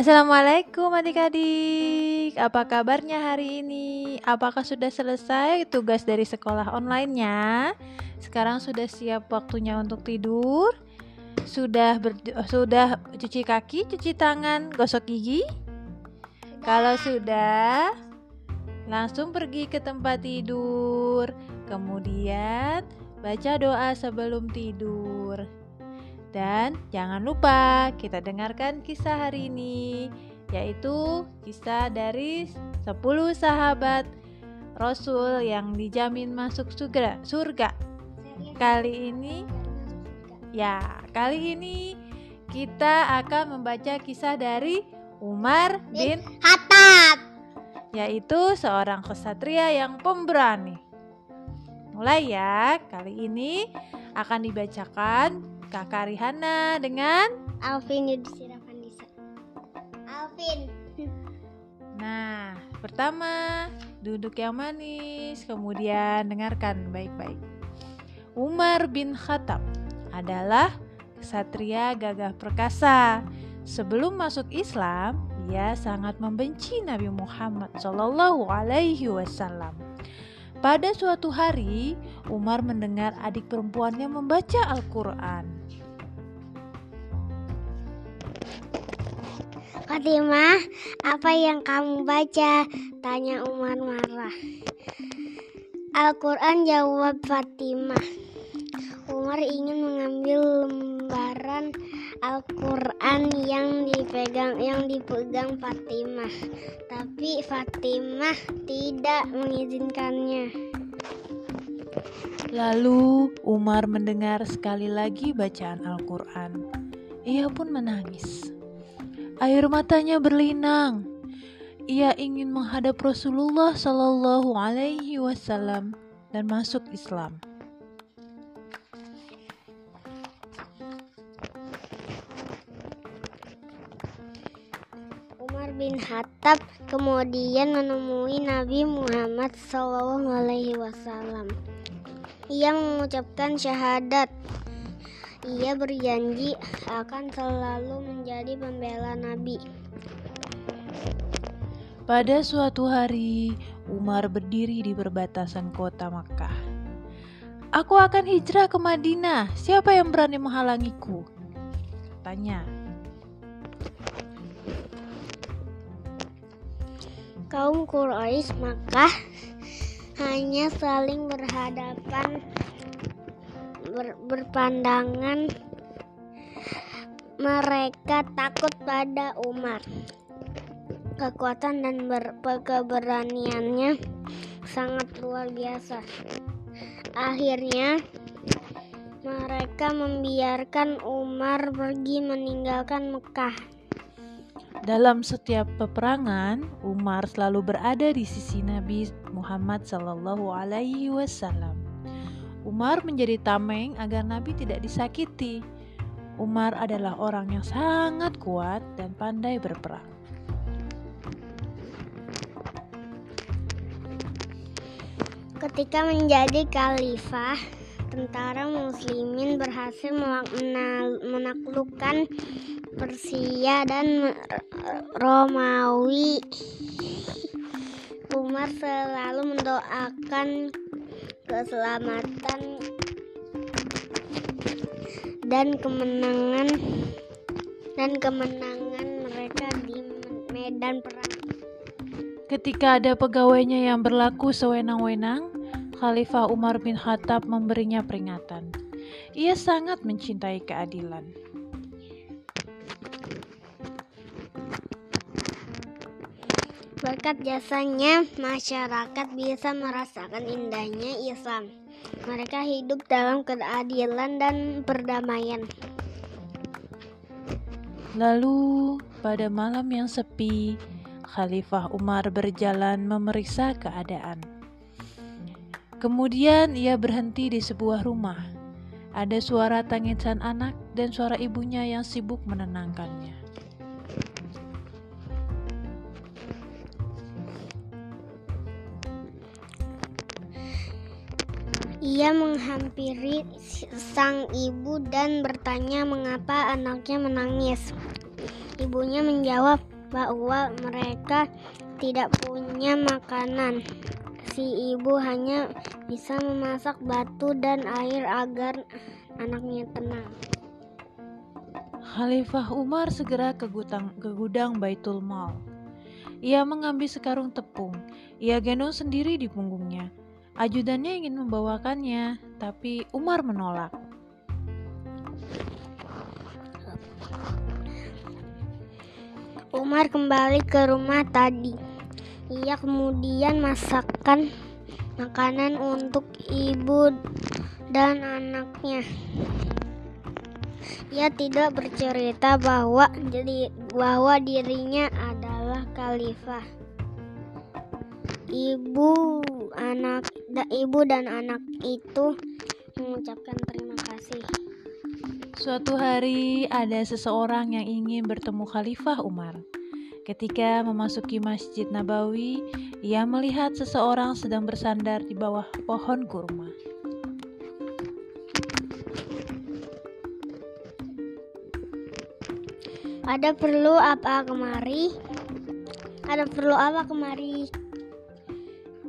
Assalamualaikum adik-adik, apa kabarnya hari ini? Apakah sudah selesai tugas dari sekolah online-nya? Sekarang sudah siap waktunya untuk tidur? Sudah cuci kaki, cuci tangan, gosok gigi? Kalau sudah, langsung pergi ke tempat tidur. Kemudian baca doa sebelum tidur. Dan jangan lupa kita dengarkan kisah hari ini, yaitu kisah dari 10 sahabat Rasul yang dijamin masuk surga. Kali ini kita akan membaca kisah dari Umar bin Khattab, yaitu seorang kesatria yang pemberani. Mulai ya, kali ini akan dibacakan Kakak Rihana dengan Alvin Yudhistira Vandisa. Alvin. Nah, pertama duduk yang manis, kemudian dengarkan baik-baik. Umar bin Khattab adalah kesatria gagah perkasa. Sebelum masuk Islam, ia sangat membenci Nabi Muhammad SAW. Pada suatu hari, Umar mendengar adik perempuannya membaca Al-Qur'an. Fatimah, apa yang kamu baca? Tanya Umar marah. Al-Qur'an, jawab Fatimah. Umar ingin mengambil lembaran Al-Qur'an yang dipegang Fatimah, tapi Fatimah tidak mengizinkannya. Lalu Umar mendengar sekali lagi bacaan Al-Qur'an. Ia pun menangis. Air matanya berlinang. Ia ingin menghadap Rasulullah SAW dan masuk Islam. Umar bin Khattab kemudian menemui Nabi Muhammad SAW. Ia mengucapkan syahadat. Ia berjanji akan selalu menjadi pembela Nabi. Pada suatu hari, Umar berdiri di perbatasan kota Makkah. Aku akan hijrah ke Madinah. Siapa yang berani menghalangiku? Katanya. Kaum Quraisy Makkah hanya saling berhadapan, berpandangan. Mereka takut pada Umar. Kekuatan dan keberaniannya sangat luar biasa. Akhirnya mereka membiarkan Umar pergi meninggalkan Mekah. Dalam setiap peperangan, Umar selalu berada di sisi Nabi Muhammad SAW. Umar menjadi tameng agar Nabi tidak disakiti. Umar adalah orang yang sangat kuat dan pandai berperang. Ketika menjadi khalifah, tentara muslimin berhasil menaklukkan Persia dan Romawi. Umar selalu mendoakan keselamatan dan kemenangan mereka di medan perang. Ketika ada pegawainya yang berlaku sewenang-wenang, Khalifah Umar bin Khattab memberinya peringatan. Ia sangat mencintai keadilan. Berkat jasanya, masyarakat bisa merasakan indahnya Islam. Mereka hidup dalam keadilan dan perdamaian. Lalu, pada malam yang sepi, Khalifah Umar berjalan memeriksa keadaan. Kemudian ia berhenti di sebuah rumah. Ada suara tangisan anak dan suara ibunya yang sibuk menenangkannya. Ia menghampiri sang ibu dan bertanya mengapa anaknya menangis. Ibunya menjawab, bahwa mereka tidak punya makanan. Si ibu hanya bisa memasak batu dan air agar anaknya tenang. Khalifah Umar segera ke gudang Baitul Mal. Ia mengambil sekarung tepung. Ia gendong sendiri di punggungnya. Ajudannya ingin membawakannya, tapi Umar menolak. Umar kembali ke rumah tadi. Ia kemudian masakkan makanan untuk ibu dan anaknya. Ia tidak bercerita bahwa dirinya adalah khalifah. Ibu dan anak itu mengucapkan terima kasih. Suatu hari ada seseorang yang ingin bertemu Khalifah Umar. Ketika memasuki Masjid Nabawi, ia melihat seseorang sedang bersandar di bawah pohon kurma. Ada perlu apa kemari?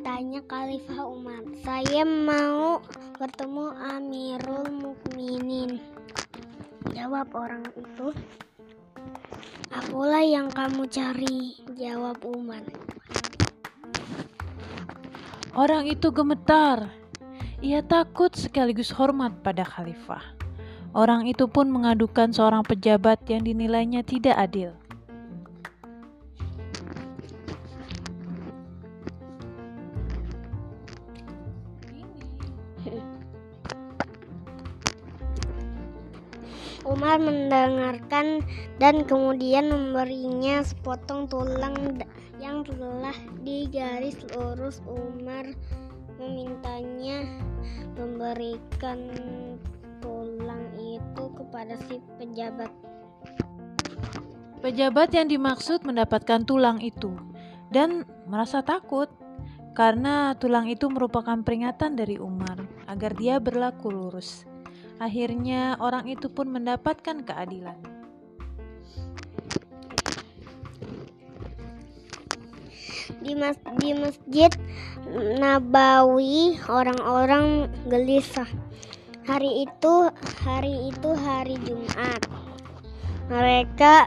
Tanya Khalifah Umar. Saya mau bertemu Amirul Mukminin, jawab orang itu. Akulah yang kamu cari, jawab Umar. Orang itu gemetar. Ia takut sekaligus hormat pada khalifah. Orang itu pun mengadukan seorang pejabat yang dinilainya tidak adil. Umar mendengarkan dan kemudian memberinya sepotong tulang yang telah digaris lurus. Umar memintanya memberikan tulang itu kepada si pejabat. Pejabat yang dimaksud mendapatkan tulang itu dan merasa takut karena tulang itu merupakan peringatan dari Umar agar dia berlaku lurus. Akhirnya orang itu pun mendapatkan keadilan. Di Masjid Nabawi orang-orang gelisah. Hari itu hari Jumat. Mereka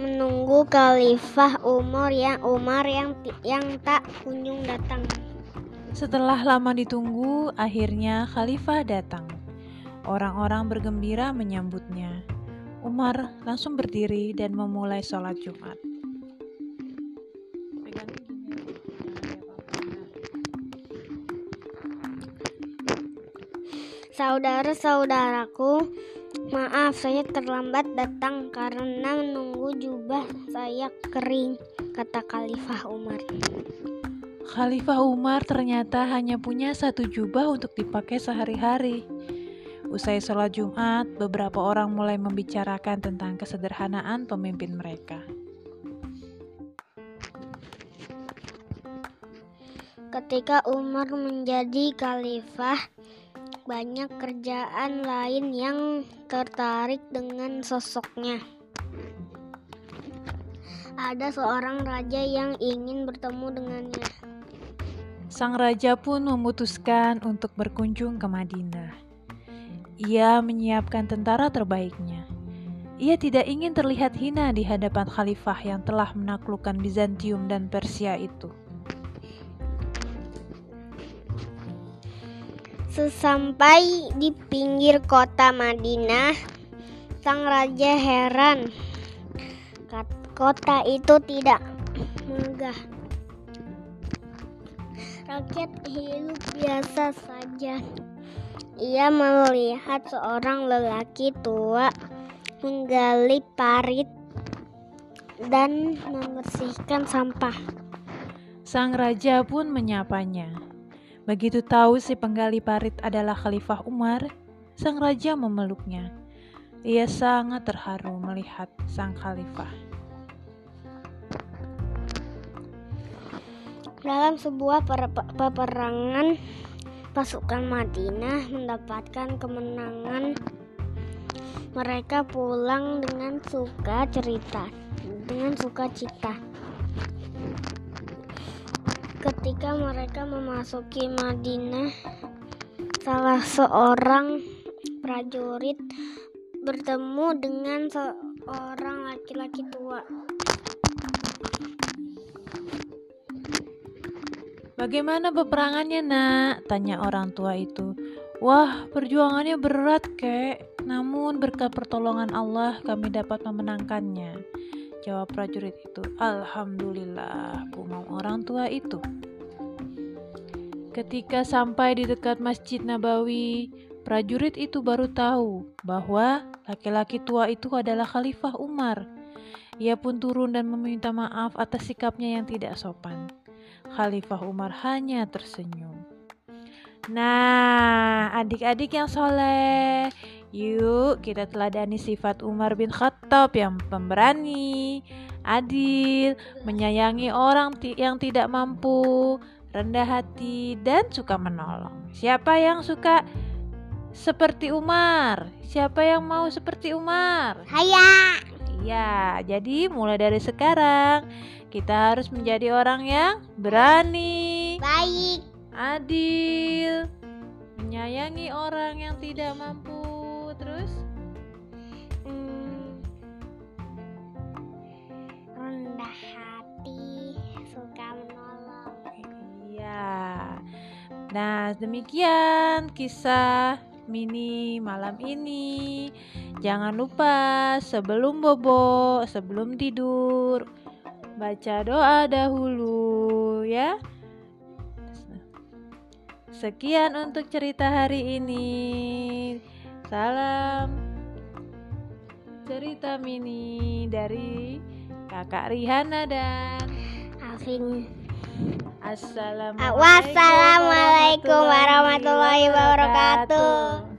menunggu Khalifah Umar yang tak kunjung datang. Setelah lama ditunggu, akhirnya Khalifah datang. Orang-orang bergembira menyambutnya. Umar langsung berdiri dan memulai sholat Jumat. Saudara-saudaraku, maaf saya terlambat datang karena menunggu jubah saya kering, kata Khalifah Umar. Khalifah Umar ternyata hanya punya satu jubah untuk dipakai sehari-hari. Usai sholat Jumat, beberapa orang mulai membicarakan tentang kesederhanaan pemimpin mereka. Ketika Umar menjadi khalifah, banyak kerjaan lain yang tertarik dengan sosoknya. Ada seorang raja yang ingin bertemu dengannya. Sang raja pun memutuskan untuk berkunjung ke Madinah. Ia menyiapkan tentara terbaiknya. Ia tidak ingin terlihat hina di hadapan khalifah yang telah menaklukkan Bizantium dan Persia itu. Sesampai di pinggir kota Madinah, sang raja heran. Kota itu tidak megah. Rakyat hidup biasa saja. Ia melihat seorang lelaki tua menggali parit dan membersihkan sampah. Sang raja pun menyapanya. Begitu tahu si penggali parit adalah Khalifah Umar, sang raja memeluknya. Ia sangat terharu melihat sang khalifah. Dalam sebuah peperangan, pasukan Madinah mendapatkan kemenangan. Mereka pulang dengan suka cerita dengan sukacita. Ketika mereka memasuki Madinah, salah seorang prajurit bertemu dengan seorang laki-laki tua. "Bagaimana peperangannya, Nak?" tanya orang tua itu. "Wah, perjuangannya berat, Kek. Namun berkat pertolongan Allah kami dapat memenangkannya," jawab prajurit itu. "Alhamdulillah," gumam orang tua itu. Ketika sampai di dekat Masjid Nabawi, prajurit itu baru tahu bahwa laki-laki tua itu adalah Khalifah Umar. Ia pun turun dan meminta maaf atas sikapnya yang tidak sopan. Khalifah Umar hanya tersenyum. "Nah, adik-adik yang soleh, yuk kita teladani sifat Umar bin Khattab yang pemberani, adil, menyayangi orang yang tidak mampu, rendah hati, dan suka menolong. Siapa yang suka seperti Umar? Siapa yang mau seperti Umar? Haya!" Ya, jadi mulai dari sekarang kita harus menjadi orang yang berani, baik, adil, menyayangi orang yang tidak mampu. Terus rendah hati, suka menolong. Iya. Nah, demikian kisah mini malam ini. Jangan lupa sebelum bobo, sebelum tidur, baca doa dahulu ya. Sekian untuk cerita hari ini. Salam cerita mini dari Kakak Rihana dan Akin. Wassalamualaikum warahmatullahi wabarakatuh.